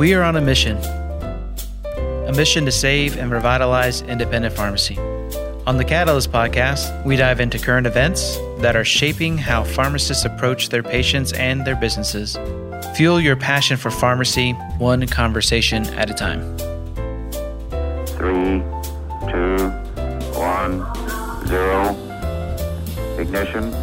We are on a mission to save and revitalize independent pharmacy. On the Catalyst podcast, we dive into current events that are shaping how pharmacists approach their patients and their businesses. Fuel your passion for pharmacy, one conversation at a time. 3, 2, 1, 0. Ignition.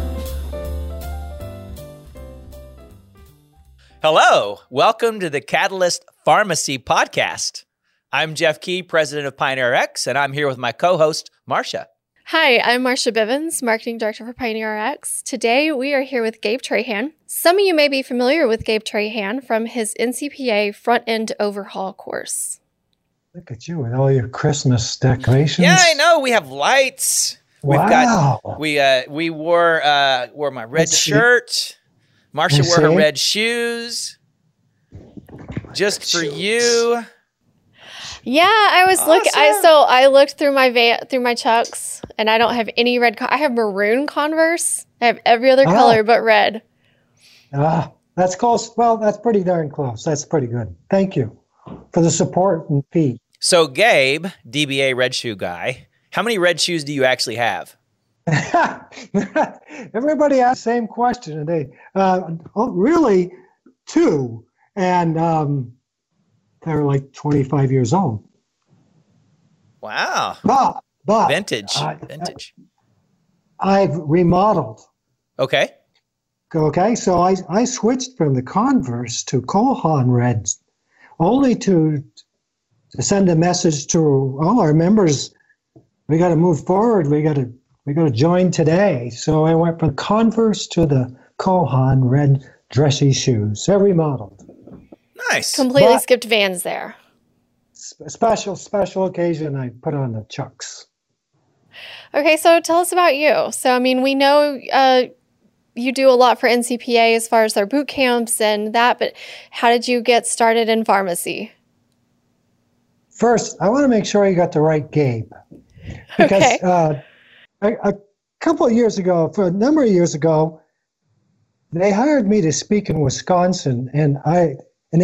Hello, welcome to the Catalyst Pharmacy Podcast. I'm Jeff Key, president of PioneerX, and I'm here with my co-host, Marcia. Hi, I'm Marcia Bivens, marketing director for PioneerX. Today, we are here with Gabe Trahan. Some of you may be familiar with Gabe Trahan from his NCPA front-end overhaul course. Look at you with all your Christmas decorations. Yeah, I know. We have lights. Wow. We wore my red shirt. Marcia wore her red shoes just for you. Yeah, I was awesome. I looked through my Chucks, and I don't have any red. I have maroon Converse. I have every other color but red. That's close. Well, that's pretty darn close. That's pretty good. Thank you for the support and Pete. So, Gabe, DBA red shoe guy, how many red shoes do you actually have? Everybody asked the same question today. Really, two, and they're like 25 years old. Wow! But vintage. I've remodeled. Okay. So I switched from the Converse to Cole Haan Reds, only to send a message to all our members. We got to move forward. We got to join today. So I went from Converse to the Cole Haan red dressy shoes. They're remodeled. Nice. Completely skipped Vans there. Special occasion, I put on the Chucks. Okay, so tell us about you. So, I mean, we know you do a lot for NCPA as far as their boot camps and that, but how did you get started in pharmacy? First, I want to make sure you got the right Gabe. Because, okay. A couple of years ago, for a number of years ago, they hired me to speak in Wisconsin, and they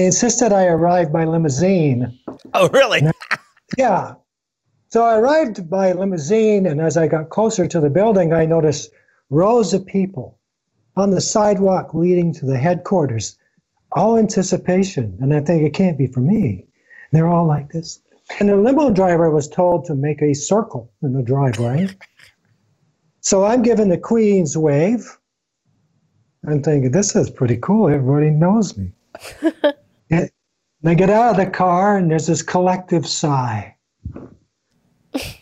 insisted I arrive by limousine. Oh, really? Yeah. So I arrived by limousine, and as I got closer to the building, I noticed rows of people on the sidewalk leading to the headquarters, all anticipation, and I think it can't be for me. And they're all like this. And the limo driver was told to make a circle in the driveway. So I'm given the Queen's wave. I'm thinking, this is pretty cool. Everybody knows me. And I get out of the car, and there's this collective sigh.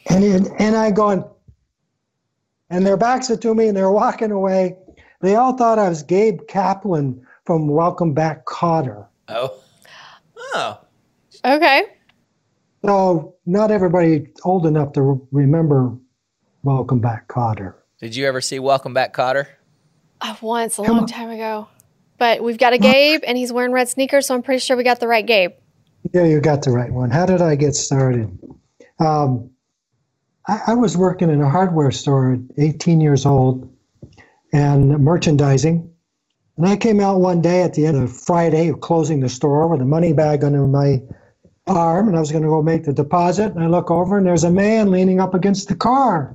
And I go, and their backs are to me, and they're walking away. They all thought I was Gabe Kaplan from Welcome Back Kotter. Oh. Okay. So not everybody old enough to remember Welcome Back Kotter. Did you ever see Welcome Back Kotter? Once, a long time ago. But we've got a Gabe, and he's wearing red sneakers, so I'm pretty sure we got the right Gabe. Yeah, you got the right one. How did I get started? I was working in a hardware store at 18 years old and merchandising. And I came out one day at the end of Friday of closing the store with a money bag under my arm, and I was going to go make the deposit. And I look over, and there's a man leaning up against the car.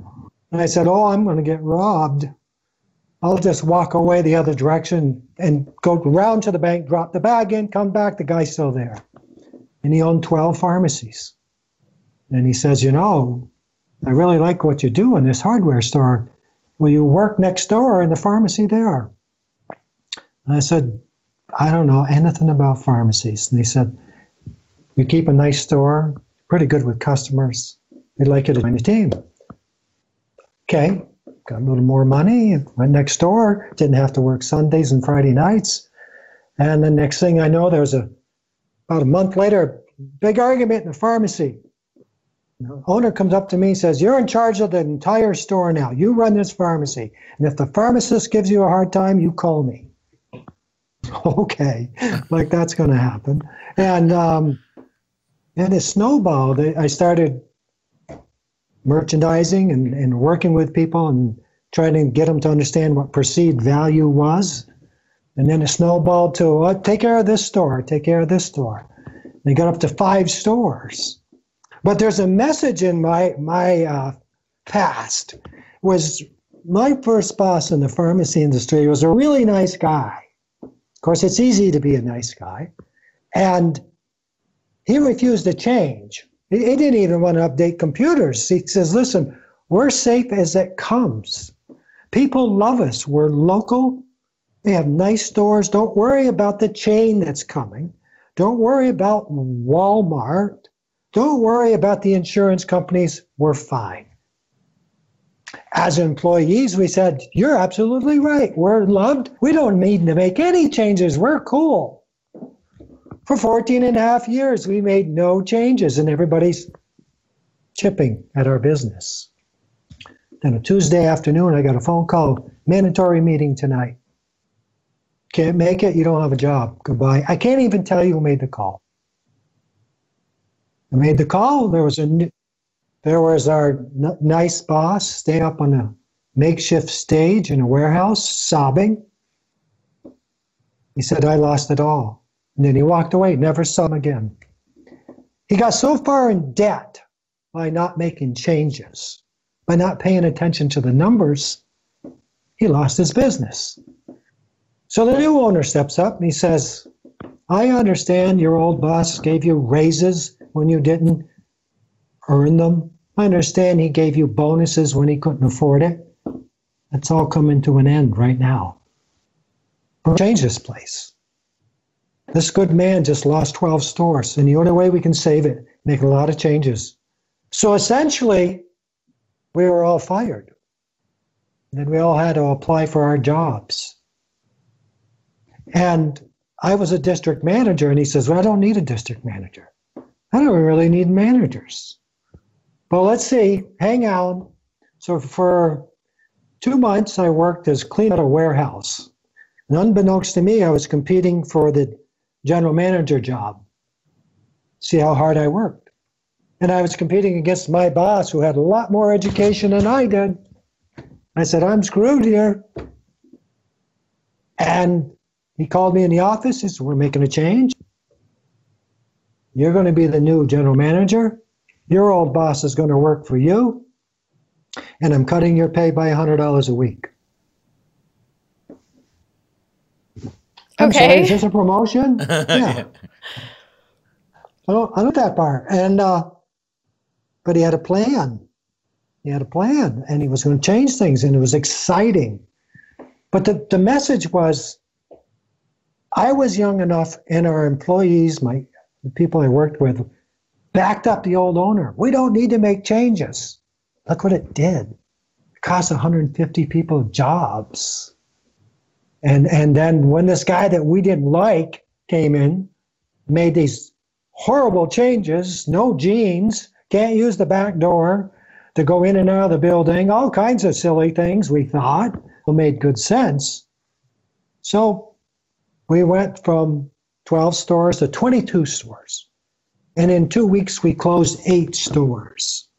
And I said, I'm going to get robbed. I'll just walk away the other direction and go round to the bank, drop the bag in, come back, the guy's still there. And he owned 12 pharmacies. And he says, I really like what you do in this hardware store. Will you work next door in the pharmacy there? And I said, I don't know anything about pharmacies. And he said, you keep a nice store, pretty good with customers. They'd like you to join the team. Okay. Got a little more money, went next door, didn't have to work Sundays and Friday nights. And the next thing I know, there was about a month later, big argument in the pharmacy. The owner comes up to me and says, you're in charge of the entire store now. You run this pharmacy. And if the pharmacist gives you a hard time, you call me. Okay, like that's going to happen. And it snowballed. I started merchandising and working with people and trying to get them to understand what perceived value was. And then it snowballed to take care of this store, take care of this store. They got up to 5 stores. But there's a message in my past. Was my first boss in the pharmacy industry was a really nice guy. Of course, it's easy to be a nice guy. And he refused to change. He didn't even want to update computers. He says, listen, we're safe as it comes. People love us. We're local. They have nice stores. Don't worry about the chain that's coming. Don't worry about Walmart. Don't worry about the insurance companies. We're fine. As employees, we said, you're absolutely right. We're loved. We don't need to make any changes. We're cool. For 14.5 years, we made no changes, and everybody's chipping at our business. Then a Tuesday afternoon, I got a phone call, mandatory meeting tonight. Can't make it, you don't have a job, goodbye. I can't even tell you who made the call. I made the call, there was our nice boss staying up on a makeshift stage in a warehouse, sobbing. He said, I lost it all. And then he walked away, never saw him again. He got so far in debt by not making changes, by not paying attention to the numbers, he lost his business. So the new owner steps up and he says, I understand your old boss gave you raises when you didn't earn them. I understand he gave you bonuses when he couldn't afford it. That's all coming to an end right now. We'll change this place. This good man just lost 12 stores, and the only way we can save it, make a lot of changes. So essentially, we were all fired. And then we all had to apply for our jobs. And I was a district manager, and he says, well, I don't need a district manager. I don't really need managers. But let's see, hang on. So for 2 months, I worked as clean at a warehouse. And unbeknownst to me, I was competing for the general manager job. See how hard I worked. And I was competing against my boss, who had a lot more education than I did. I said, I'm screwed here. And he called me in the office. He said, we're making a change. You're going to be the new general manager. Your old boss is going to work for you. And I'm cutting your pay by $100 a week. I'm okay. Sorry, is this a promotion? Yeah. I don't know that part. And, but he had a plan. He had a plan, and he was going to change things, and it was exciting. But the message was, I was young enough, and our employees, the people I worked with, backed up the old owner. We don't need to make changes. Look what it did. It cost 150 people jobs. And then when this guy that we didn't like came in, made these horrible changes, no jeans, can't use the back door to go in and out of the building, all kinds of silly things we thought made good sense. So we went from 12 stores to 22 stores. And in 2 weeks, we closed 8 stores.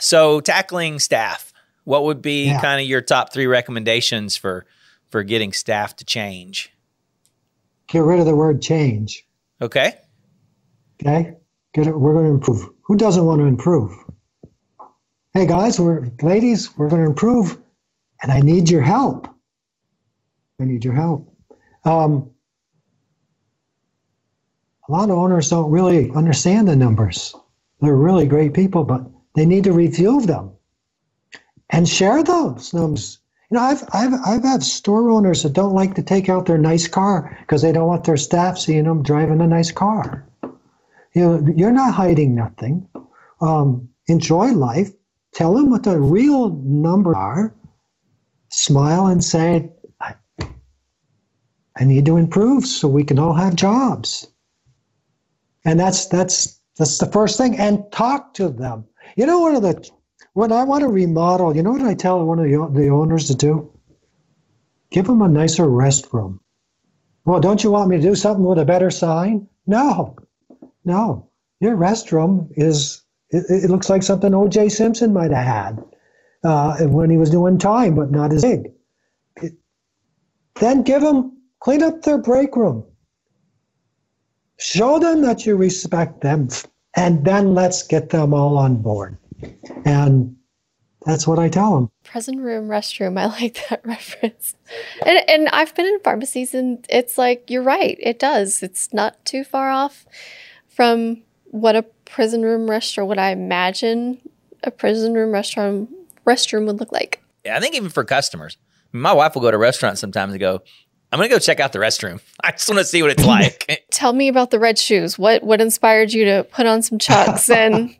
So tackling staff, what would be kind of your top 3 recommendations for getting staff to change? Get rid of the word change. Okay. Okay. We're going to improve. Who doesn't want to improve? Hey guys, ladies, we're going to improve, and I need your help. I need your help. A lot of owners don't really understand the numbers. They're really great people, but they need to review them and share those numbers. You know, I've had store owners that don't like to take out their nice car because they don't want their staff seeing them driving a nice car. You know, you're not hiding nothing. Enjoy life. Tell them what the real numbers are. Smile and say, I need to improve so we can all have jobs. And that's the first thing. And talk to them. You know, when I want to remodel, you know what I tell one of the owners to do? Give them a nicer restroom. Well, don't you want me to do something with a better sign? No. Your restroom is... It looks like something O.J. Simpson might have had when he was doing time, but not as big. Then clean up their break room. Show them that you respect them, and then let's get them all on board. And that's what I tell them. Present room, restroom. I like that reference. And I've been in pharmacies, and it's like, you're right. It does. It's not too far off from what a prison room restroom, what I imagine a prison room restroom would look like. Yeah, I think even for customers. My wife will go to restaurants sometimes and go, I'm going to go check out the restroom. I just want to see what it's like. Tell me about the red shoes. What inspired you to put on some Chucks and...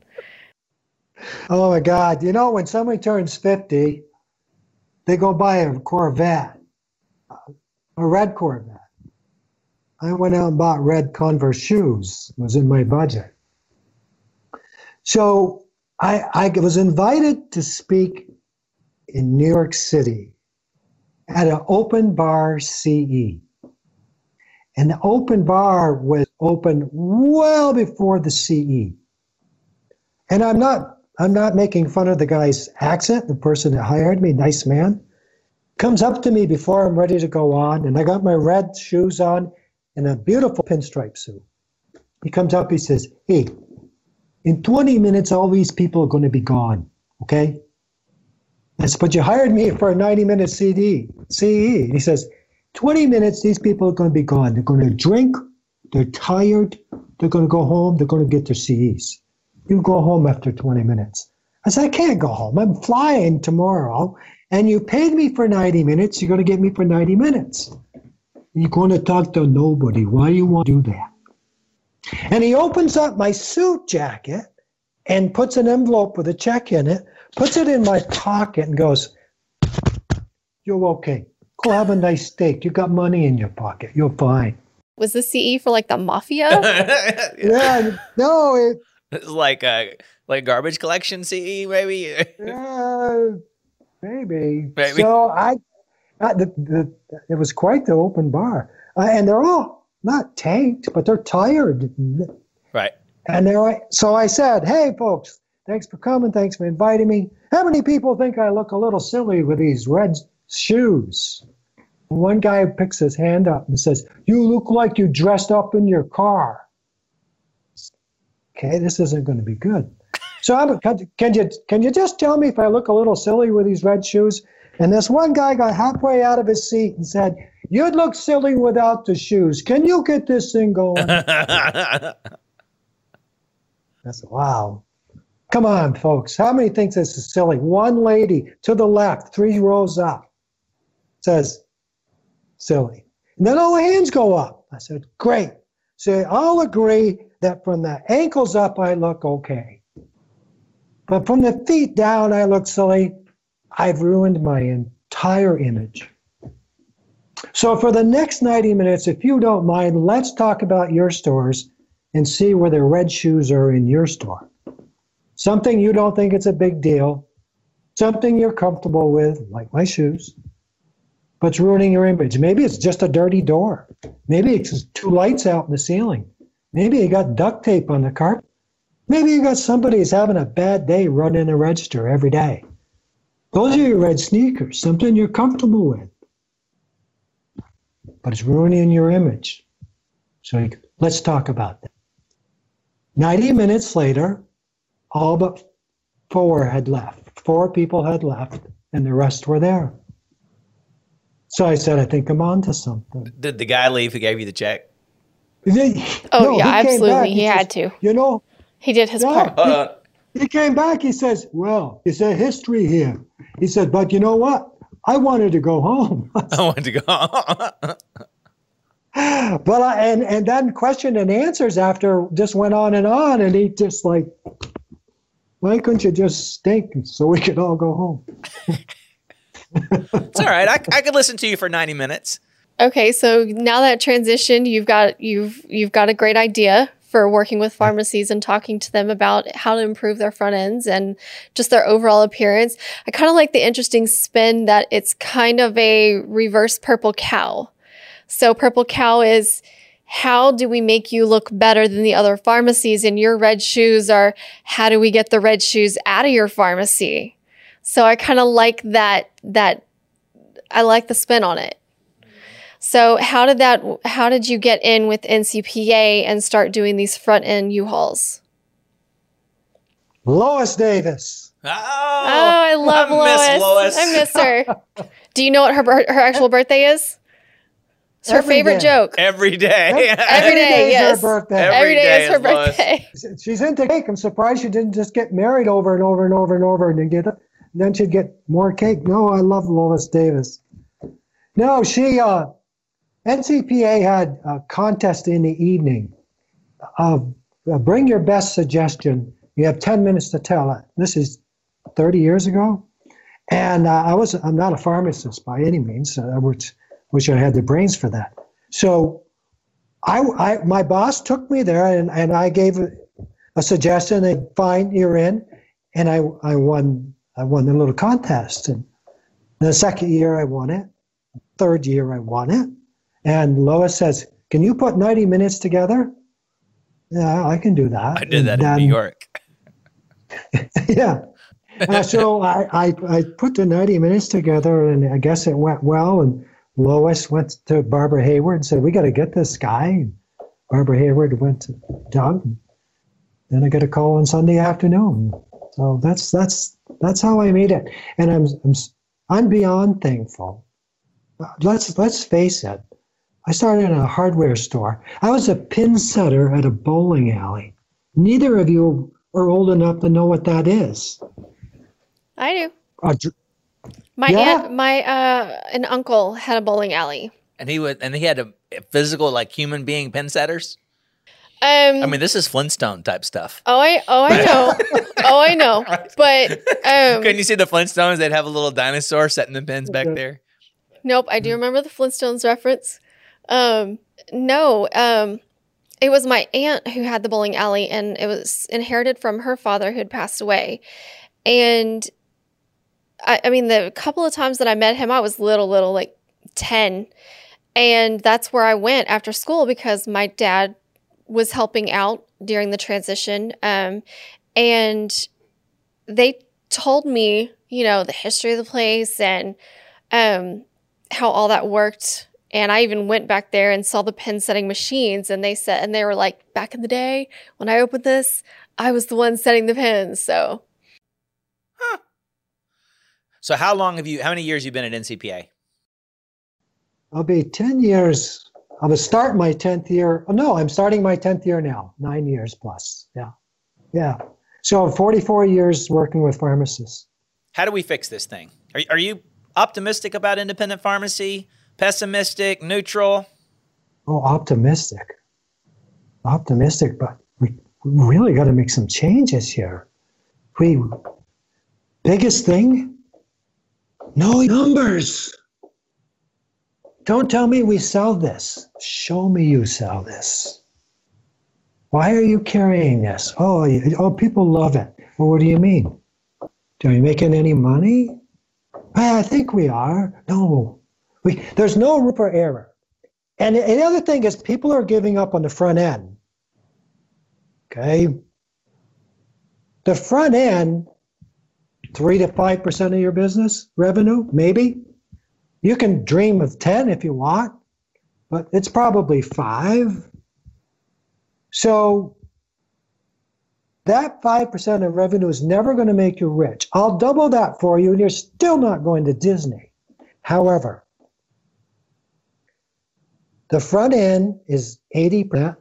Oh, my God. You know, when somebody turns 50, they go buy a Corvette, a red Corvette. I went out and bought red Converse shoes. It was in my budget. So I was invited to speak in New York City at an open bar CE. And the open bar was open well before the CE. And I'm not making fun of the guy's accent, the person that hired me, nice man, comes up to me before I'm ready to go on, and I got my red shoes on and a beautiful pinstripe suit. He comes up, he says, hey, in 20 minutes, all these people are going to be gone, okay? I said, but you hired me for a 90-minute CE. And he says, 20 minutes, these people are going to be gone. They're going to drink, they're tired, they're going to go home, they're going to get their CEs. You go home after 20 minutes. I said, I can't go home. I'm flying tomorrow, and you paid me for 90 minutes. You're going to get me for 90 minutes. You're going to talk to nobody. Why do you want to do that? And he opens up my suit jacket and puts an envelope with a check in it, puts it in my pocket and goes, you're okay. Go have a nice steak. You got money in your pocket. You're fine. Was this CE for like the mafia? Yeah, no, it's like a garbage collection CE, maybe? Maybe. So it was quite the open bar. And they're all not tanked, but they're tired. Right. And so I said, hey, folks, thanks for coming. Thanks for inviting me. How many people think I look a little silly with these red shoes? One guy picks his hand up and says, you look like you dressed up in your car. Okay, this isn't going to be good. So can you just tell me if I look a little silly with these red shoes? And this one guy got halfway out of his seat and said, you'd look silly without the shoes. Can you get this thing going? I said, wow. Come on, folks. How many thinks this is silly? One lady to the left, 3 rows up, says, silly. And then all the hands go up. I said, great. So they all agree that from the ankles up, I look okay. But from the feet down, I look silly. I've ruined my entire image. So for the next 90 minutes, if you don't mind, let's talk about your stores and see where the red shoes are in your store. Something you don't think it's a big deal, something you're comfortable with, like my shoes, but it's ruining your image. Maybe it's just a dirty door. Maybe it's just 2 lights out in the ceiling. Maybe you got duct tape on the carpet. Maybe you got somebody who's having a bad day running a register every day. Those are your red sneakers, something you're comfortable with. But it's ruining your image. So let's talk about that. 90 minutes later, all but 4 had left. 4 people had left, and the rest were there. So I said, I think I'm on to something. Did the guy leave who gave you the check? Yeah, absolutely. He had to. You know, he did his part. He came back. He says, well, it's a history here. He said, but you know what? I wanted to go home. I wanted to go home. But and then question and answers after just went on. And he just like, why couldn't you just stink so we could all go home? It's all right. I could listen to you for 90 minutes. Okay, so now that transition, you've got a great idea for working with pharmacies and talking to them about how to improve their front ends and just their overall appearance. I kind of like the interesting spin that it's kind of a reverse purple cow. So purple cow is, how do we make you look better than the other pharmacies? And your red shoes are, how do we get the red shoes out of your pharmacy? So I kind of like that. I like the spin on it. So how did you get in with NCPA and start doing these front end U-Hauls? Lois Davis. Oh, I love Lois. I miss her. Do you know what her actual birthday is? It's her favorite joke. Every day. Every day, yes. Her birthday. Every day is her birthday. She's into cake. I'm surprised she didn't just get married over and over and over and over and then get up. Then she'd get more cake. No, I love Lois Davis. No, she, NCPA had a contest in the evening of bring your best suggestion. You have 10 minutes to tell it. This is 30 years ago. And I'm not a pharmacist by any means. I wish I had the brains for that. So my boss took me there, and I gave a suggestion. They find you're in, and I won the little contest. And the second year I won it. Third year I won it. And Lois says, "Can you put 90 minutes together?" Yeah, I can do that. I did that in New York. Yeah. So I put the 90 minutes together, and I guess it went well. And Lois went to Barbara Hayward and said, "We got to get this guy." And Barbara Hayward went to Doug. Then I got a call on Sunday afternoon. So that's how I made it. And I'm beyond thankful. Let's face it. I started in a hardware store. I was a pin setter at a bowling alley. Neither of you are old enough to know what that is. I do. My aunt and uncle had a bowling alley. And he had a physical, like, human being pin setters. I mean, this is Flintstone type stuff. Oh, I know. But couldn't you see the Flintstones? They'd have a little dinosaur setting the pins back there. Nope, I do remember the Flintstones reference. It was my aunt who had the bowling alley, and it was inherited from her father who had passed away. And I mean, the couple of times that I met him, I was little, like 10. And that's where I went after school because my dad was helping out during the transition. And they told me, you know, the history of the place and how all that worked. And I even went back there and saw the pin setting machines, and they were like, "Back in the day when I opened this, I was the one setting the pins." So, huh. So how many years you've been at NCPA? I'll be 10 years. I'm gonna start my 10th year. Oh, no, I'm starting my 10th year now, 9 years plus. Yeah. Yeah. So 44 years working with pharmacists. How do we fix this thing? Are you optimistic about independent pharmacy? Pessimistic, neutral? Oh, optimistic. Optimistic, but we really got to make some changes here. Biggest thing, no numbers. Don't tell me we sell this. Show me you sell this. Why are you carrying this? Oh, people love it. Well, what do you mean? Are you making any money? I think we are. No. There's no room for error. And the other thing is people are giving up on the front end. Okay? The front end, 3 to 5% of your business revenue, maybe. You can dream of 10 if you want, but it's probably 5. So that 5% of revenue is never going to make you rich. I'll double that for you, and you're still not going to Disney. However, the front end is 80%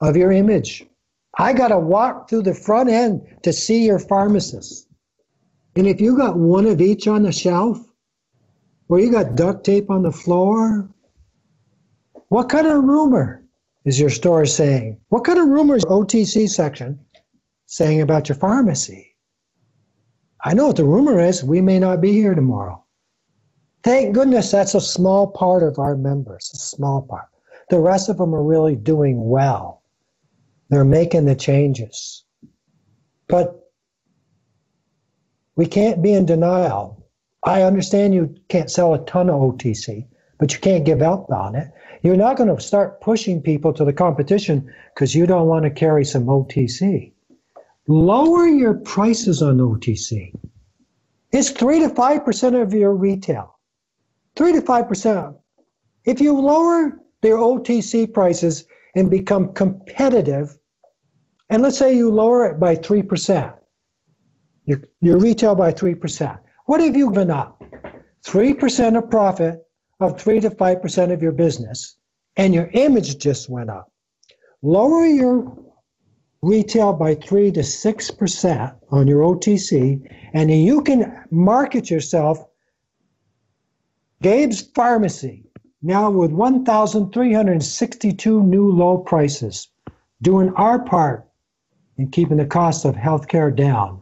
of your image. I got to walk through the front end to see your pharmacist. And if you got one of each on the shelf, or you got duct tape on the floor, what kind of rumor is your store saying? What kind of rumor is your OTC section saying about your pharmacy? I know what the rumor is. We may not be here tomorrow. Thank goodness that's a small part of our members, a small part. The rest of them are really doing well. They're making the changes. But we can't be in denial. I understand you can't sell a ton of OTC, but you can't give up on it. You're not going to start pushing people to the competition because you don't want to carry some OTC. Lower your prices on OTC. It's 3 to 5% of your retail. 3 to 5% If you lower their OTC prices and become competitive, and let's say you lower it by 3%, your retail by 3%, what have you given up? 3% of profit of 3 to 5% of your business, and your image just went up. Lower your retail by 3 to 6% on your OTC, and then you can market yourself Gabe's Pharmacy, now with 1,362 new low prices, doing our part in keeping the cost of healthcare down.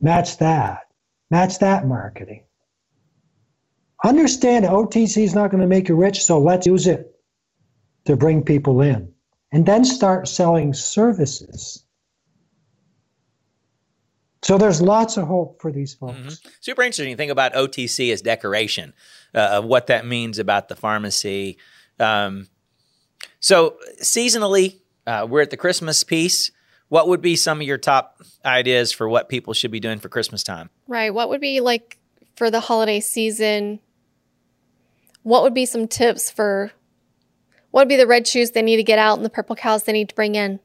Match that. Match that marketing. Understand OTC is not going to make you rich, so let's use it to bring people in. And then start selling services. So there's lots of hope for these folks. Mm-hmm. Super interesting. You think about OTC as decoration, of what that means about the pharmacy. So seasonally, we're at the Christmas piece. What would be some of your top ideas for what people should be doing for Christmas time? Right. What would be like for the holiday season? What would be some tips for what would be the red shoes they need to get out and the purple cows they need to bring in?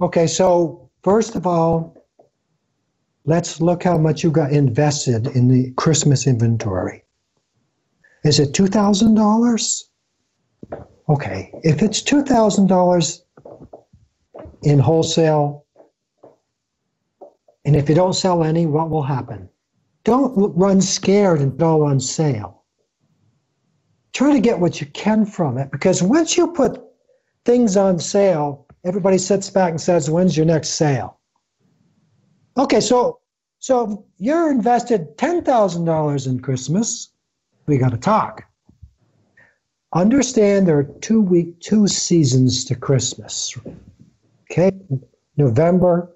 Okay. So first of all, let's look how much you got invested in the Christmas inventory. Is it $2,000? Okay. If it's $2,000, in wholesale, and if you don't sell any, what will happen? Don't run scared and go on sale. Try to get what you can from it, because once you put things on sale, everybody sits back and says, when's your next sale? Okay, so you're invested $10,000 in Christmas, we got to talk. Understand there are two seasons to Christmas. Okay, November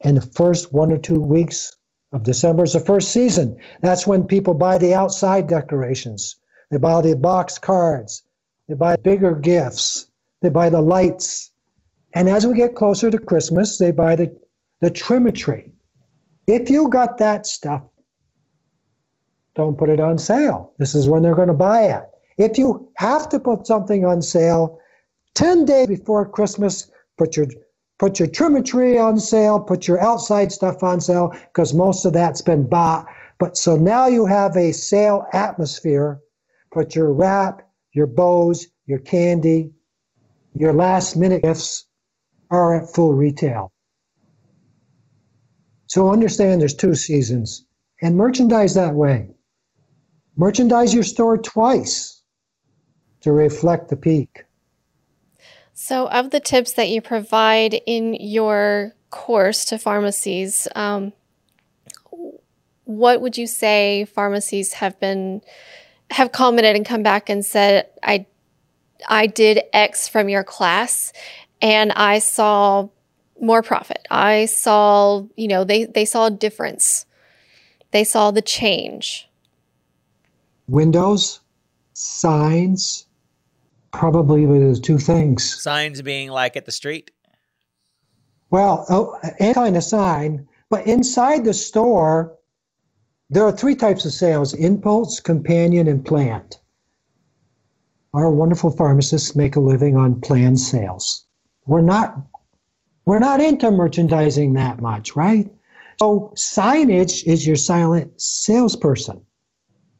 and the first 1 or 2 weeks of December is the first season. That's when people buy the outside decorations. They buy the box cards. They buy bigger gifts. They buy the lights. And as we get closer to Christmas, they buy the trimetry. If you got that stuff, don't put it on sale. This is when they're going to buy it. If you have to put something on sale, 10 days before Christmas, put your trimetry on sale, put your outside stuff on sale, because most of that's been bought. But so now you have a sale atmosphere. Put your wrap, your bows, your candy, your last minute gifts are at full retail. So understand there's two seasons, and merchandise that way. Merchandise your store twice to reflect the peak. So of the tips that you provide in your course to pharmacies, what would you say pharmacies have commented and come back and said, I did X from your class and I saw more profit. I saw, you know, they saw a difference. They saw the change. Windows, signs. Probably the two things. Signs being like at the street? Well, any kind of sign. But inside the store, there are three types of sales: impulse, companion, and planned. Our wonderful pharmacists make a living on planned sales. We're not into merchandising that much, right? So signage is your silent salesperson.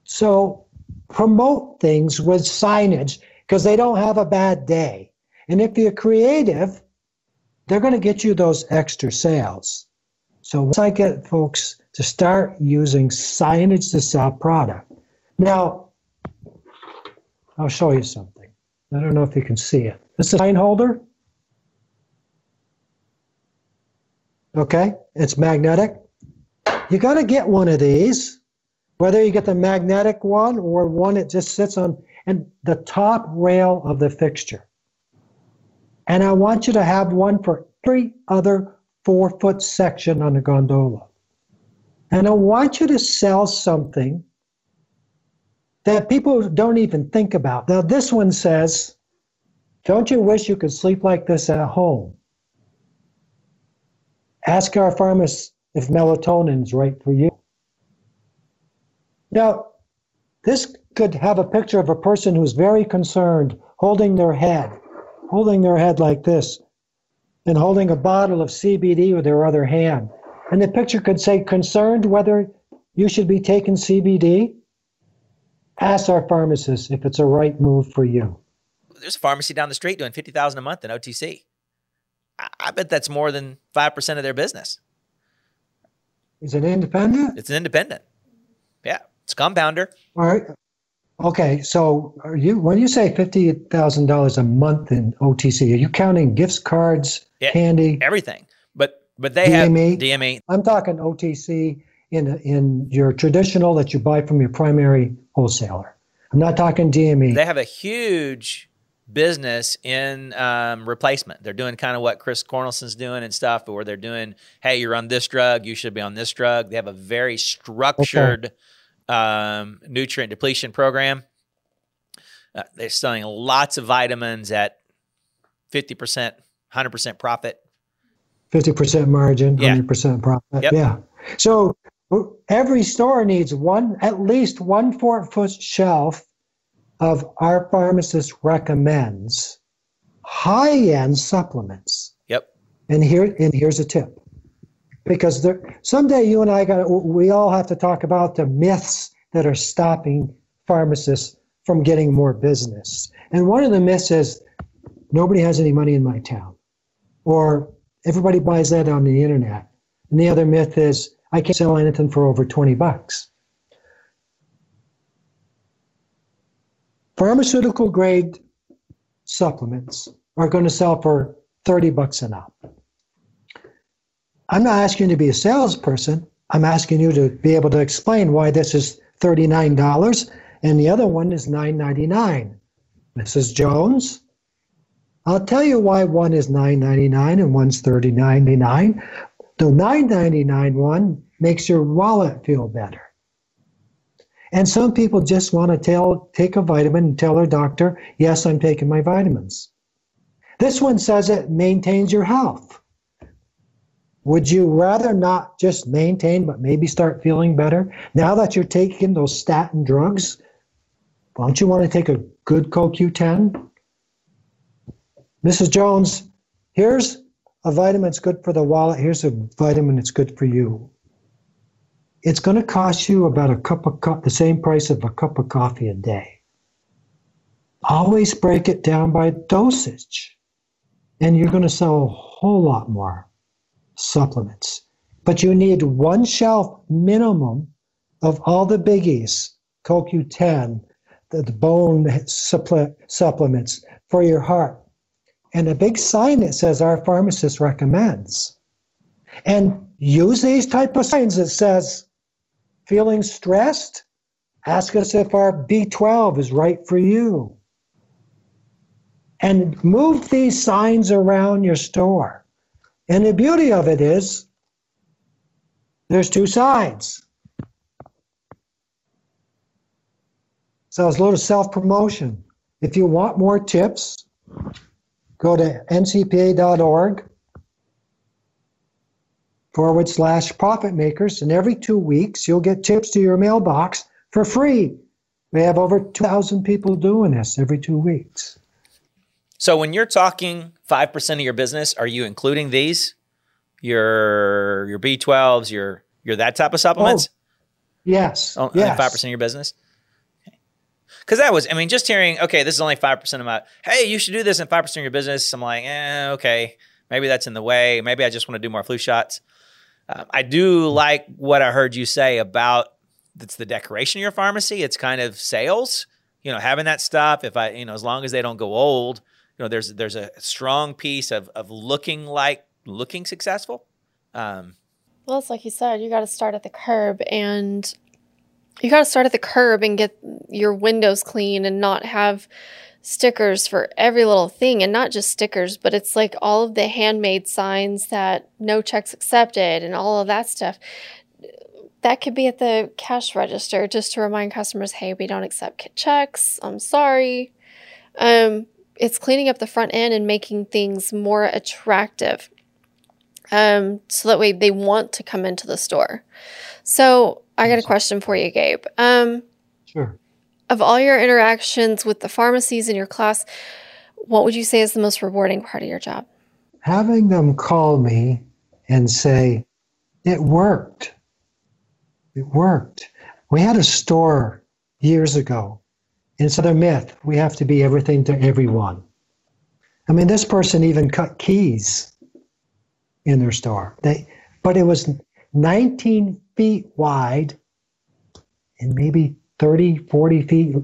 So promote things with signage, because they don't have a bad day. And if you're creative, they're going to get you those extra sales. So once I get folks to start using signage to sell product. Now, I'll show you something. I don't know if you can see it. This is a sign holder. Okay, it's magnetic. You got to get one of these, whether you get the magnetic one or one that just sits on and the top rail of the fixture. And I want you to have one for every other 4-foot section on the gondola. And I want you to sell something that people don't even think about. Now this one says, don't you wish you could sleep like this at home? Ask our pharmacist if melatonin's right for you. Now, this could have a picture of a person who's very concerned holding their head like this, and holding a bottle of CBD with their other hand. And the picture could say, concerned whether you should be taking CBD? Ask our pharmacist if it's a right move for you. There's a pharmacy down the street doing $50,000 a month in OTC. I bet that's more than 5% of their business. Is it independent? It's an independent. Yeah, it's a compounder. All right. Okay, so are you, when you say $50,000 a month in OTC, are you counting gifts, cards, candy? Everything. But they have DME. I'm talking OTC in your traditional that you buy from your primary wholesaler. I'm not talking DME. They have a huge business in replacement. They're doing kind of what Chris Cornelson's doing and stuff, where they're doing, hey, you're on this drug, you should be on this drug. They have a very structured nutrient depletion program. They're selling lots of vitamins at 50%, 100% profit. 50% margin, 100% profit. Yep. Yeah. So every store needs at least one 4-foot shelf of our pharmacist recommends high-end supplements. Yep. And here's a tip, because someday you and I we all have to talk about the myths that are stopping pharmacists from getting more business. And one of the myths is, nobody has any money in my town, or everybody buys that on the internet. And the other myth is, I can't sell anything for over $20. Pharmaceutical grade supplements are going to sell for $30 and up. I'm not asking you to be a salesperson. I'm asking you to be able to explain why this is $39 and the other one is $9.99. Mrs. Jones, I'll tell you why one is $9.99 and one's $39.99. The $9.99 one makes your wallet feel better. And some people just want to take a vitamin and tell their doctor, yes, I'm taking my vitamins. This one says it maintains your health. Would you rather not just maintain, but maybe start feeling better? Now that you're taking those statin drugs, don't you want to take a good CoQ10? Mrs. Jones, here's a vitamin that's good for the wallet. Here's a vitamin that's good for you. It's going to cost you about the same price of a cup of coffee a day. Always break it down by dosage, and you're going to sell a whole lot more supplements. But you need one shelf minimum of all the biggies, CoQ10, the bone supplements for your heart, and a big sign that says our pharmacist recommends. And use these type of signs that says, feeling stressed? Ask us if our B12 is right for you. And move these signs around your store. And the beauty of it is, there's two sides. So it's a little self-promotion. If you want more tips, go to ncpa.org/profitmakers, and every 2 weeks you'll get tips to your mailbox for free. We have over 2,000 people doing this every 2 weeks. So when you're talking 5% of your business, are you including these? Your B12s, your that type of supplements? Oh, yes. Only 5% of your business? Because that was, I mean, just hearing, okay, this is only 5% of my, hey, you should do this in 5% of your business. I'm like, okay, maybe that's in the way. Maybe I just want to do more flu shots. I do like what I heard you say about it's the decoration of your pharmacy. It's kind of sales, you know, having that stuff. If I, you know, as long as they don't go old, you know, there's a strong piece of looking successful. Well, it's like you said, you got to start at the curb and get your windows clean and not have stickers for every little thing, and not just stickers, but it's like all of the handmade signs that no checks accepted and all of that stuff. That could be at the cash register just to remind customers, hey, we don't accept checks. I'm sorry. It's cleaning up the front end and making things more attractive so that way they want to come into the store. So I got a question for you, Gabe. Sure. Of all your interactions with the pharmacies in your class, what would you say is the most rewarding part of your job? Having them call me and say, it worked. It worked. We had a store years ago. And it's another myth. We have to be everything to everyone. I mean, this person even cut keys in their store. But it was 19 feet wide and maybe 30, 40 feet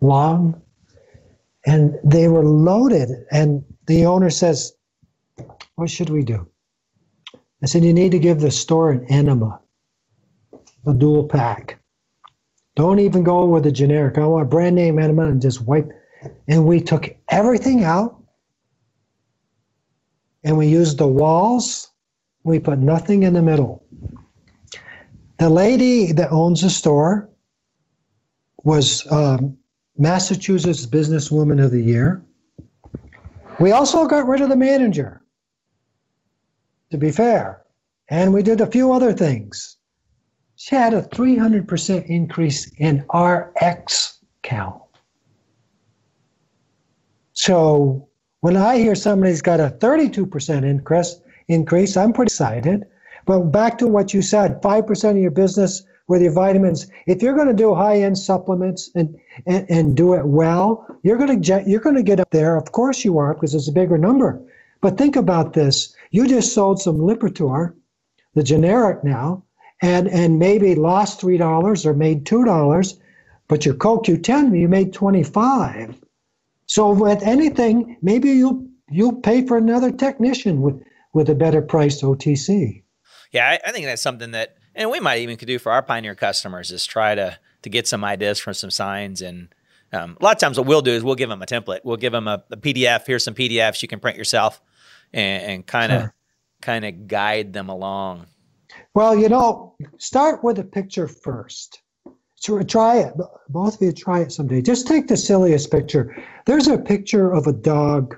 long. And they were loaded. And the owner says, what should we do? I said, you need to give the store an enema, a dual pack. Don't even go with a generic. I want a brand name enema and just wipe. And we took everything out. And we used the walls. We put nothing in the middle. The lady that owns the store was Massachusetts Businesswoman of the Year. We also got rid of the manager, to be fair. And we did a few other things. She had a 300% increase in RX count. So when I hear somebody's got a 32% increase, I'm pretty excited. But back to what you said, 5% of your business with your vitamins. If you're going to do high-end supplements and do it well, you're going to get up there. Of course you are, because it's a bigger number. But think about this. You just sold some Lipitor, the generic now, and maybe lost $3 or made $2, but your CoQ10, you made $25. So with anything, maybe you'll pay for another technician with a better priced OTC. Yeah, I think that's something that, and we might even could do for our Pioneer customers, is try to get some ideas from some signs. And a lot of times what we'll do is we'll give them a template. We'll give them a PDF. Here's some PDFs you can print yourself, and kind of guide them along. Well, you know, start with a picture first. So try it. Both of you try it someday. Just take the silliest picture. There's a picture of a dog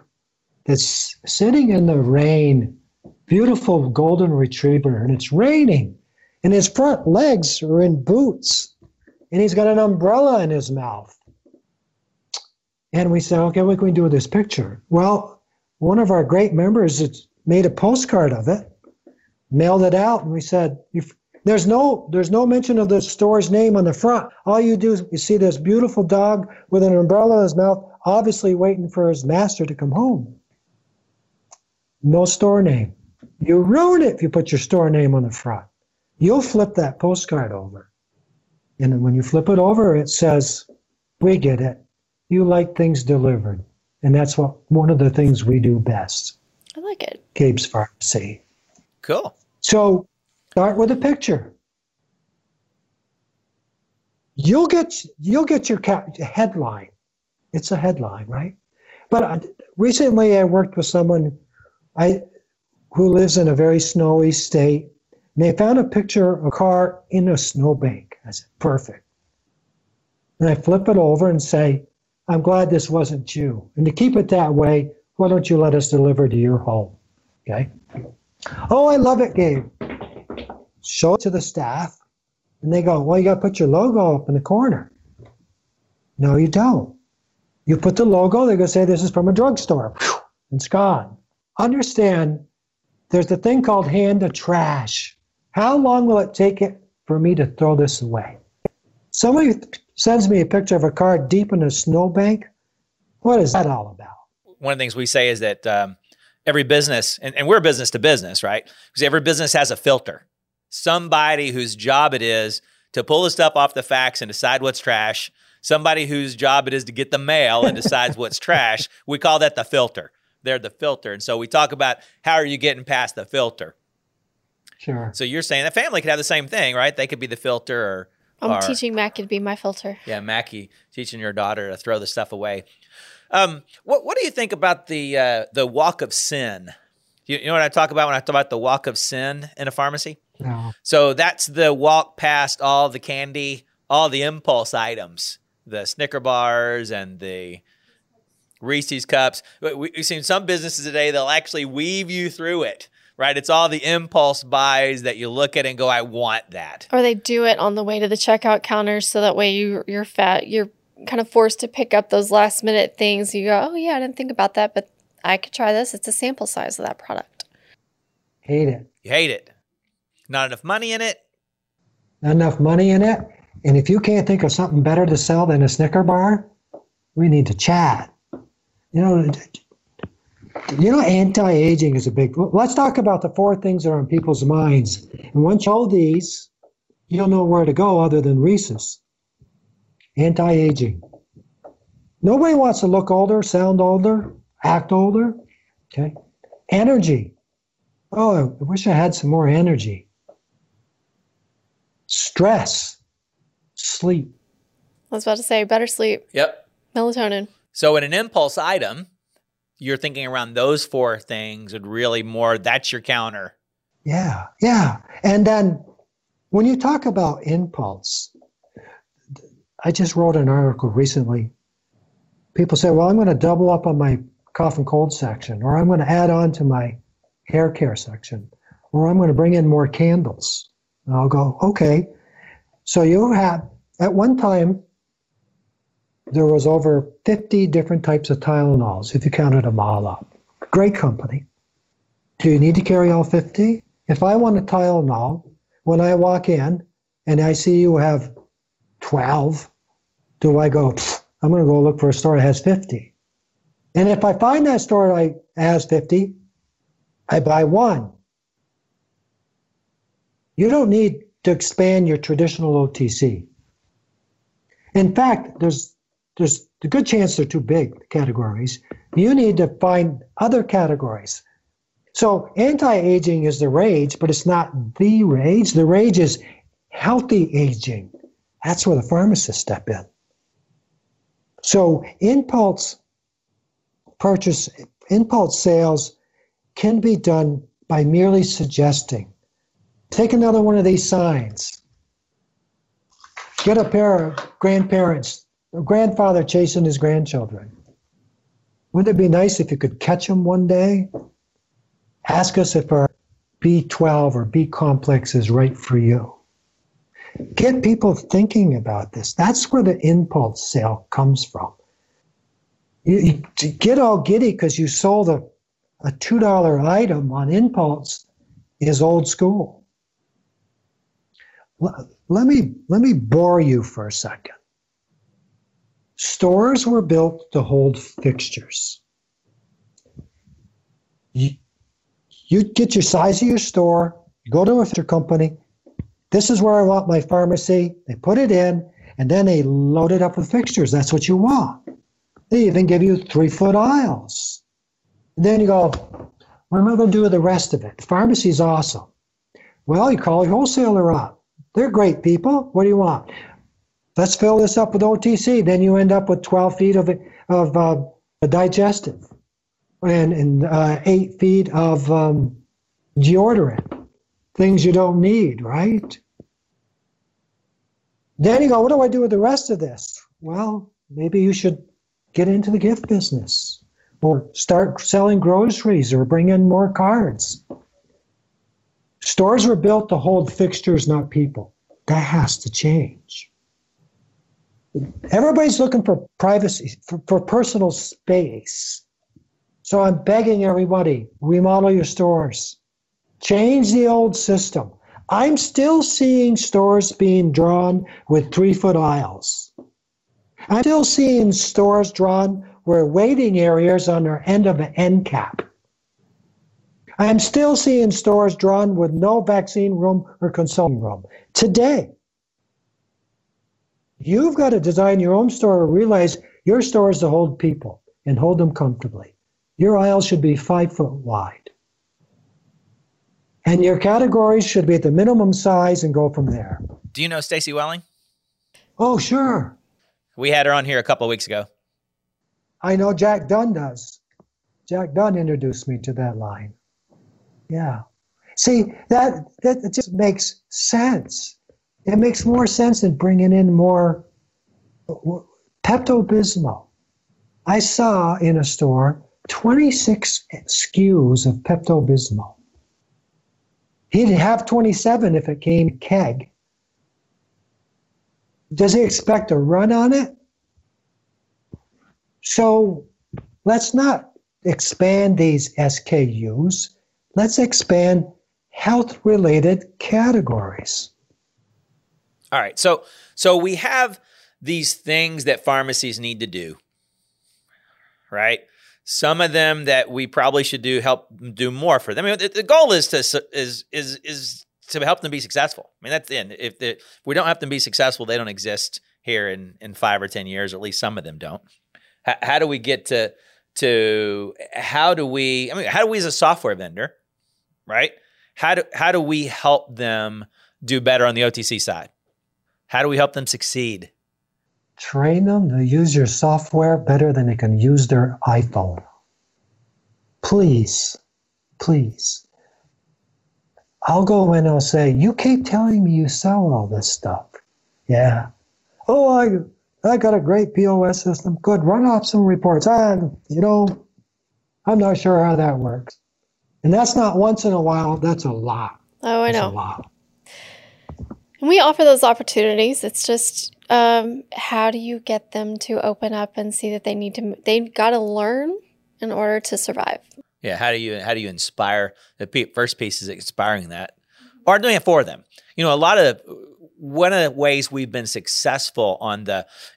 that's sitting in the rain, beautiful golden retriever, and it's raining, and his front legs are in boots, and he's got an umbrella in his mouth. And we said, okay, what can we do with this picture? Well, one of our great members made a postcard of it, mailed it out, and we said, There's no mention of the store's name on the front. All you do is you see this beautiful dog with an umbrella in his mouth, obviously waiting for his master to come home. No store name. You ruin it if you put your store name on the front. You'll flip that postcard over. And when you flip it over, it says, we get it. You like things delivered. And that's one of the things we do best. I like it. Gabe's Pharmacy. Cool. So start with a picture. You'll get your headline. It's a headline, right? But recently I worked with someone who lives in a very snowy state, and they found a picture of a car in a snowbank. I said, perfect. And I flip it over and say, I'm glad this wasn't you. And to keep it that way, why don't you let us deliver to your home? Okay? Oh, I love it, Gabe. Show it to the staff, and they go, well, you got to put your logo up in the corner. No, you don't. You put the logo, they're going to say this is from a drugstore. It's gone. Understand, there's a thing called hand to trash. How long will it take it for me to throw this away? Somebody sends me a picture of a car deep in a snowbank. What is that all about? One of the things we say is that every business, and we're business to business, right? Because every business has a filter. Somebody whose job it is to pull the stuff off the facts and decide what's trash, somebody whose job it is to get the mail and decides what's trash, we call that the filter. They're the filter. And so we talk about how are you getting past the filter. Sure. So you're saying that family could have the same thing, right? They could be the filter or... I'm teaching Mackie to be my filter. Yeah, Mackie teaching your daughter to throw the stuff away. What do you think about the walk of sin? You know what I talk about when I talk about the walk of sin in a pharmacy? No. So that's the walk past all the candy, all the impulse items, the Snicker bars and the Reese's cups. We've seen some businesses today, they'll actually weave you through it, right? It's all the impulse buys that you look at and go, I want that. Or they do it on the way to the checkout counter so that way you're fat, you're kind of forced to pick up those last minute things. You go, oh yeah, I didn't think about that, but I could try this. It's a sample size of that product. Hate it. You hate it. Not enough money in it. Not enough money in it. And if you can't think of something better to sell than a Snicker bar, we need to chat. You know, anti-aging is a big... Let's talk about the four things that are on people's minds. And once you know these, you don't know where to go other than Reese's. Anti-aging. Nobody wants to look older, sound older, act older. Okay. Energy. Oh, I wish I had some more energy. Stress. Sleep. I was about to say, better sleep. Yep. Melatonin. So in an impulse item, you're thinking around those four things and really more, that's your counter. Yeah, yeah. And then when you talk about impulse, I just wrote an article recently. People say, well, I'm going to double up on my cough and cold section, or I'm going to add on to my hair care section, or I'm going to bring in more candles. And I'll go, okay. So you have, at one time, there was over 50 different types of Tylenols, if you counted them all up. Great company. Do you need to carry all 50? If I want a Tylenol, when I walk in and I see you have 12, do I go, I'm going to go look for a store that has 50? And if I find that store that has 50, I buy one. You don't need to expand your traditional OTC. In fact, there's a good chance they're too big, the categories. You need to find other categories. So anti-aging is the rage, but it's not the rage. The rage is healthy aging. That's where the pharmacists step in. So impulse purchase, impulse sales can be done by merely suggesting. Take another one of these signs. Get a pair of grandparents, a grandfather chasing his grandchildren. Wouldn't it be nice if you could catch them one day? Ask us if our B12 or B complex is right for you. Get people thinking about this. That's where the impulse sale comes from. You get all giddy because you sold a $2 item on impulse is old school. Let me bore you for a second. Stores were built to hold fixtures. You get your size of your store, you go to a fixture company, this is where I want my pharmacy, they put it in, and then they load it up with fixtures. That's what you want. They even give you 3-foot aisles. And then you go, what am I going to do with the rest of it? Pharmacy's awesome. Well, you call your wholesaler up. They're great people. What do you want? Let's fill this up with OTC. Then you end up with 12 feet of a digestive and 8 feet of deodorant, things you don't need, right? Then you go, what do I do with the rest of this? Well, maybe you should get into the gift business or start selling groceries or bring in more cards. Stores were built to hold fixtures, not people. That has to change. Everybody's looking for privacy, for personal space. So I'm begging everybody, remodel your stores. Change the old system. I'm still seeing stores being drawn with 3-foot aisles. I'm still seeing stores drawn where waiting areas on their end of an end cap. I'm still seeing stores drawn with no vaccine room or consulting room. Today, you've got to design your own store and realize your store is to hold people and hold them comfortably. Your aisle should be 5-foot wide. And your categories should be at the minimum size and go from there. Do you know Stacey Welling? Oh, sure. We had her on here a couple of weeks ago. I know Jack Dunn does. Jack Dunn introduced me to that line. Yeah. See, that just makes sense. It makes more sense than bringing in more Pepto-Bismol. I saw in a store 26 SKUs of Pepto-Bismol. He'd have 27 if it came keg. Does he expect a run on it? So let's not expand these SKUs. Let's expand health-related categories. All right. So we have these things that pharmacies need to do, right? Some of them that we probably should do, help do more for them. I mean, the goal is to help them be successful. I mean, that's the end. If we don't help them be successful, they don't exist here in 5 or 10 years, or at least some of them don't. How do we get to how do we as a software vendor, right? How do we help them do better on the OTC side? How do we help them succeed? Train them to use your software better than they can use their iPhone. Please, please. I'll go in and I'll say, you keep telling me you sell all this stuff. Yeah. Oh, I got a great POS system. Good, run off some reports. I'm not sure how that works. And that's not once in a while. That's a lot. Oh, I know. That's a lot. And we offer those opportunities. It's just how do you get them to open up and see that they've got to learn in order to survive. Yeah. How do you inspire? The first piece is inspiring that, or doing it for them. You know, one of the ways we've been successful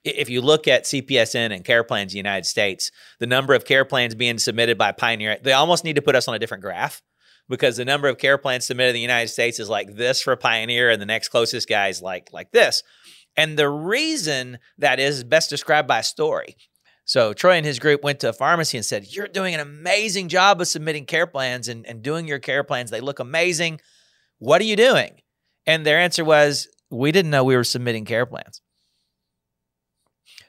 if you look at CPSN and care plans in the United States, the number of care plans being submitted by Pioneer, they almost need to put us on a different graph, because the number of care plans submitted in the United States is like this for Pioneer, and the next closest guy is like this. And the reason that is best described by a story. So Troy and his group went to a pharmacy and said, you're doing an amazing job of submitting care plans and doing your care plans. They look amazing. What are you doing? And their answer was, we didn't know we were submitting care plans.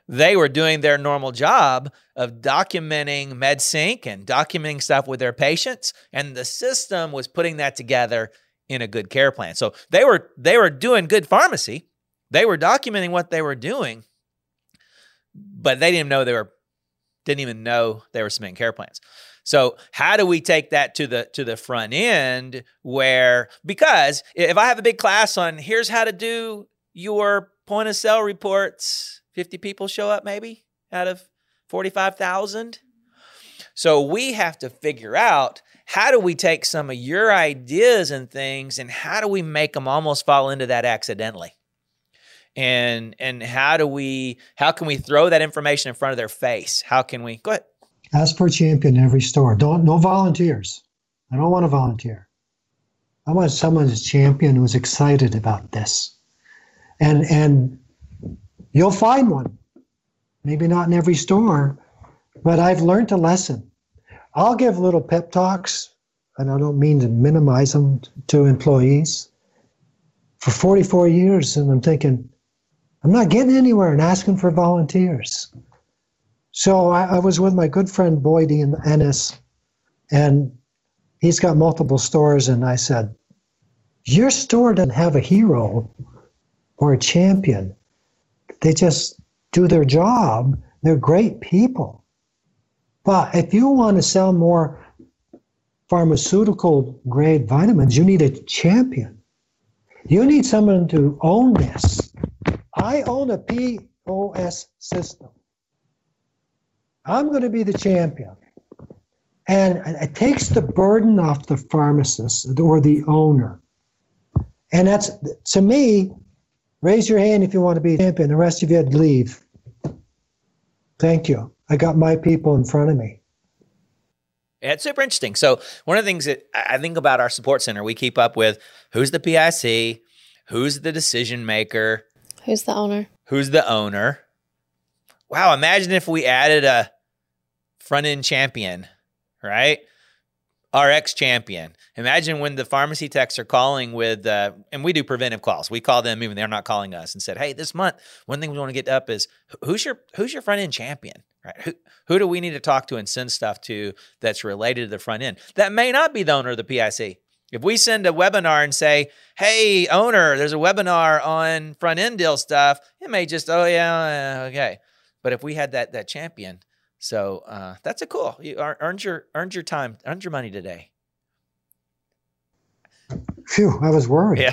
They were doing their normal job of documenting MedSync and documenting stuff with their patients, and the system was putting that together in a good care plan. So they were doing good pharmacy. They were documenting what they were doing, but they didn't even know they were submitting care plans. So how do we take that to the front end, where, because if I have a big class on here's how to do your point of sale reports, 50 people show up maybe out of 45,000. So we have to figure out, how do we take some of your ideas and things, and how do we make them almost fall into that accidentally? And how can we throw that information in front of their face? How can we go ahead? Ask for a champion in every store. No volunteers. I don't want to volunteer. I want someone who's a champion, who's excited about this. And you'll find one. Maybe not in every store, but I've learned a lesson. I'll give little pep talks, and I don't mean to minimize them, to employees. For 44 years, and I'm thinking, I'm not getting anywhere and asking for volunteers. So I was with my good friend Boyd in Ennis, and he's got multiple stores, and I said, your store doesn't have a hero or a champion. They just do their job. They're great people. But if you want to sell more pharmaceutical-grade vitamins, you need a champion. You need someone to own this. I own a POS system. I'm going to be the champion. And it takes the burden off the pharmacist or the owner. And that's, to me, raise your hand if you want to be a champion. The rest of you had to leave. Thank you. I got my people in front of me. It's super interesting. So one of the things that I think about our support center, we keep up with who's the PIC, who's the decision maker. Who's the owner. Wow, imagine if we added a front-end champion, right? RX champion. Imagine when the pharmacy techs are calling with, and we do preventive calls. We call them even they're not calling us, and said, hey, this month, one thing we want to get up is who's your front-end champion, right? Who do we need to talk to and send stuff to that's related to the front end? That may not be the owner of the PIC. If we send a webinar and say, hey, owner, there's a webinar on front-end deal stuff, it may just, oh, yeah, okay. But if we had that champion, so that's a cool. You earned your time, earned your money today. Phew, I was worried. Yeah.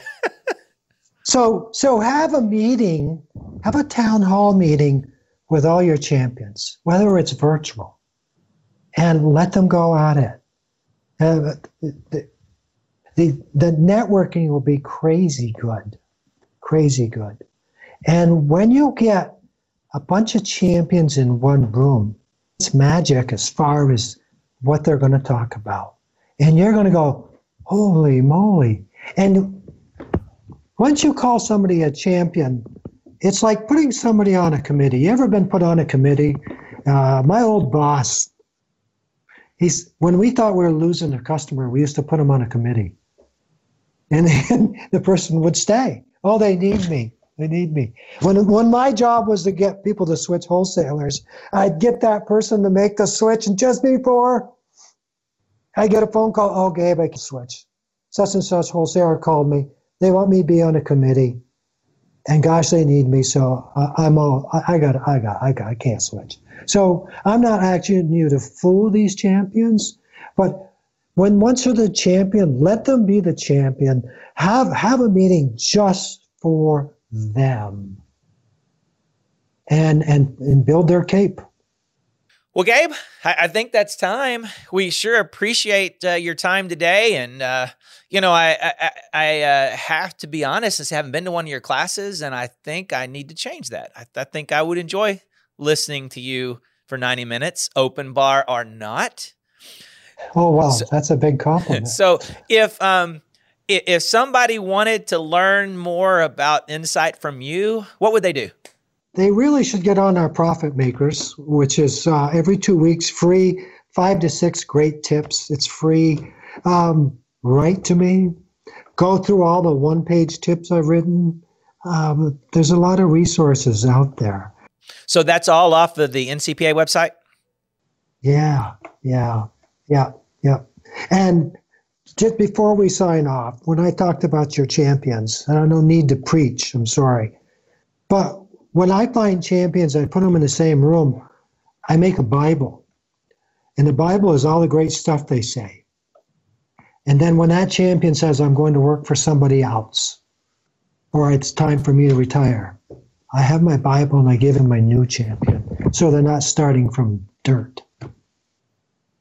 So have a town hall meeting with all your champions, whether it's virtual, and let them go at it. The networking will be crazy good, crazy good. And when you get a bunch of champions in one room, it's magic as far as what they're going to talk about. And you're going to go, holy moly. And once you call somebody a champion, it's like putting somebody on a committee. You ever been put on a committee? My old boss, when we thought we were losing a customer, we used to put him on a committee. And then the person would stay. Oh, they need me. They need me. When my job was to get people to switch wholesalers, I'd get that person to make the switch, and just before I get a phone call, oh, Gabe, I can switch. Such and such wholesaler called me. They want me to be on a committee, and gosh, they need me, so I can't switch. So I'm not asking you to fool these champions, but once you're the champion, let them be the champion. Have a meeting just for them, and build their cape. Well, Gabe, I think that's time. We sure appreciate your time today, and you know, I have to be honest, since I haven't been to one of your classes, and I think I need to change that. I think I would enjoy listening to you for 90 minutes, open bar or not. Oh wow, so that's a big compliment. So if somebody wanted to learn more about insight from you, what would they do? They really should get on our Profit Makers, which is every 2 weeks, free, 5 to 6 great tips. It's free. Write to me. Go through all the one-page tips I've written. There's a lot of resources out there. So that's all off of the NCPA website? Yeah. And just before we sign off, when I talked about your champions, and I don't need to preach, I'm sorry, but when I find champions, I put them in the same room. I make a Bible. And the Bible is all the great stuff they say. And then when that champion says, I'm going to work for somebody else, or it's time for me to retire, I have my Bible and I give him my new champion. So they're not starting from dirt.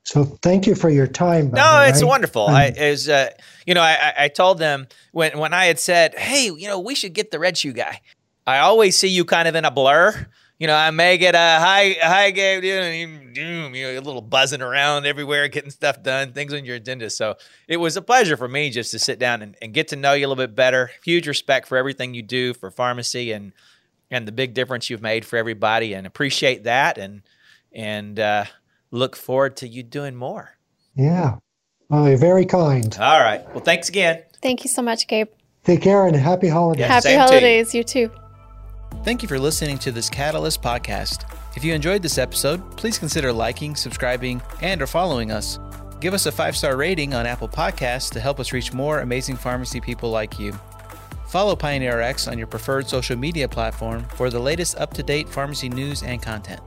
So thank you for your time. No, it's wonderful. I told them when I had said, hey, you know, we should get the red shoe guy. I always see you kind of in a blur. You know, I may get a hi Gabe, you know, a little buzzing around everywhere, getting stuff done, things on your agenda. So it was a pleasure for me just to sit down and get to know you a little bit better. Huge respect for everything you do for pharmacy and the big difference you've made for everybody, and appreciate that and look forward to you doing more. Yeah. Oh, you're very kind. All right. Well, thanks again. Thank you so much, Gabe. Take care and happy holidays. Yeah, happy holidays, to you. You too. Thank you for listening to this Catalyst podcast. If you enjoyed this episode, please consider liking, subscribing, and/or following us. Give us a 5-star rating on Apple Podcasts to help us reach more amazing pharmacy people like you. Follow PioneerX on your preferred social media platform for the latest up-to-date pharmacy news and content.